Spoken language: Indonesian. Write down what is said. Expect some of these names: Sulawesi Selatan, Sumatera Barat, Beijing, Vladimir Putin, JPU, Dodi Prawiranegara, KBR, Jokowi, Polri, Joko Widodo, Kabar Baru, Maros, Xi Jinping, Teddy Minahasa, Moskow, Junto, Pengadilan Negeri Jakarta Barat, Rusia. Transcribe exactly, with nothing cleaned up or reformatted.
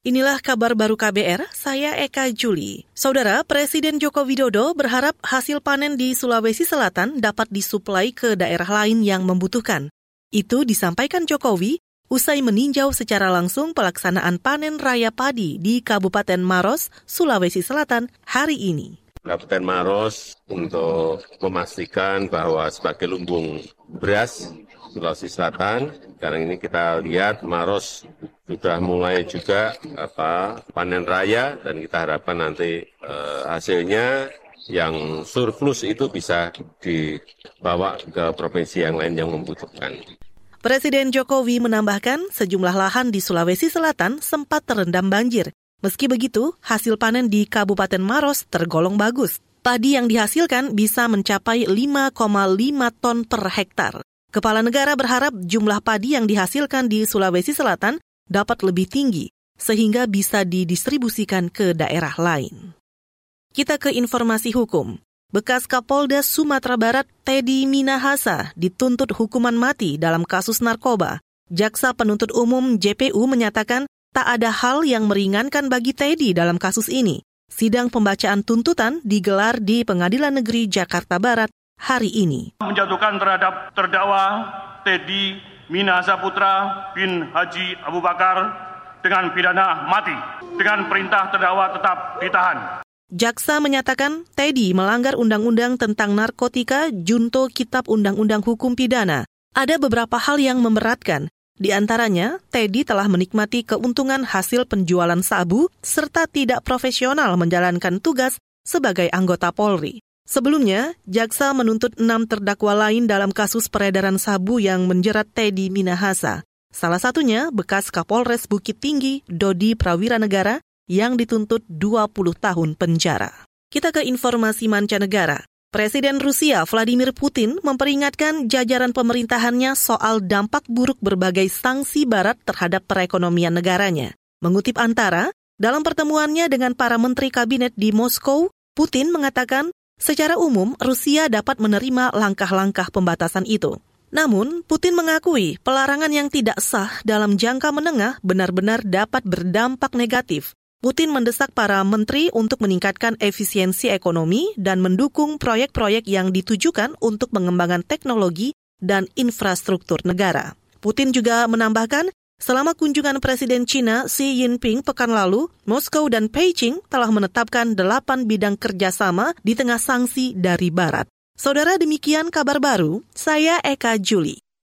Inilah kabar baru K B R, saya Eka Juli. Saudara, Presiden Joko Widodo berharap hasil panen di Sulawesi Selatan dapat disuplai ke daerah lain yang membutuhkan. Itu disampaikan Jokowi usai meninjau secara langsung pelaksanaan panen raya padi di Kabupaten Maros, Sulawesi Selatan hari ini. Kabupaten Maros untuk memastikan bahwa sebagai lumbung beras Sulawesi Selatan, sekarang ini kita lihat Maros sudah mulai juga apa panen raya, dan kita harapkan nanti e, hasilnya yang surplus itu bisa dibawa ke provinsi yang lain yang membutuhkan. Presiden Jokowi menambahkan sejumlah lahan di Sulawesi Selatan sempat terendam banjir. Meski begitu, hasil panen di Kabupaten Maros tergolong bagus. Padi yang dihasilkan bisa mencapai lima koma lima ton per hektar. Kepala negara berharap jumlah padi yang dihasilkan di Sulawesi Selatan dapat lebih tinggi, sehingga bisa didistribusikan ke daerah lain. Kita ke informasi hukum. Bekas Kapolda Sumatera Barat Teddy Minahasa dituntut hukuman mati dalam kasus narkoba. Jaksa penuntut umum J P U menyatakan tak ada hal yang meringankan bagi Teddy dalam kasus ini. Sidang pembacaan tuntutan digelar di Pengadilan Negeri Jakarta Barat hari ini. Menjatuhkan terhadap terdakwa Teddy Minahasa Putra bin Haji Abu Bakar dengan pidana mati dengan perintah terdakwa tetap ditahan. Jaksa menyatakan Teddy melanggar Undang-Undang tentang Narkotika Junto Kitab Undang-Undang Hukum Pidana. Ada beberapa hal yang memberatkan. Di antaranya, Teddy telah menikmati keuntungan hasil penjualan sabu serta tidak profesional menjalankan tugas sebagai anggota Polri. Sebelumnya, jaksa menuntut enam terdakwa lain dalam kasus peredaran sabu yang menjerat Teddy Minahasa. Salah satunya bekas Kapolres Bukit Tinggi Dodi Prawiranegara yang dituntut dua puluh tahun penjara. Kita ke informasi mancanegara. Presiden Rusia Vladimir Putin memperingatkan jajaran pemerintahannya soal dampak buruk berbagai sanksi barat terhadap perekonomian negaranya. Mengutip Antara, dalam pertemuannya dengan para menteri kabinet di Moskow, Putin mengatakan secara umum Rusia dapat menerima langkah-langkah pembatasan itu. Namun, Putin mengakui pelarangan yang tidak sah dalam jangka menengah benar-benar dapat berdampak negatif. Putin mendesak para menteri untuk meningkatkan efisiensi ekonomi dan mendukung proyek-proyek yang ditujukan untuk pengembangan teknologi dan infrastruktur negara. Putin juga menambahkan, selama kunjungan Presiden China Xi Jinping pekan lalu, Moskow dan Beijing telah menetapkan delapan bidang kerjasama di tengah sanksi dari Barat. Saudara, demikian kabar baru, saya Eka Juli.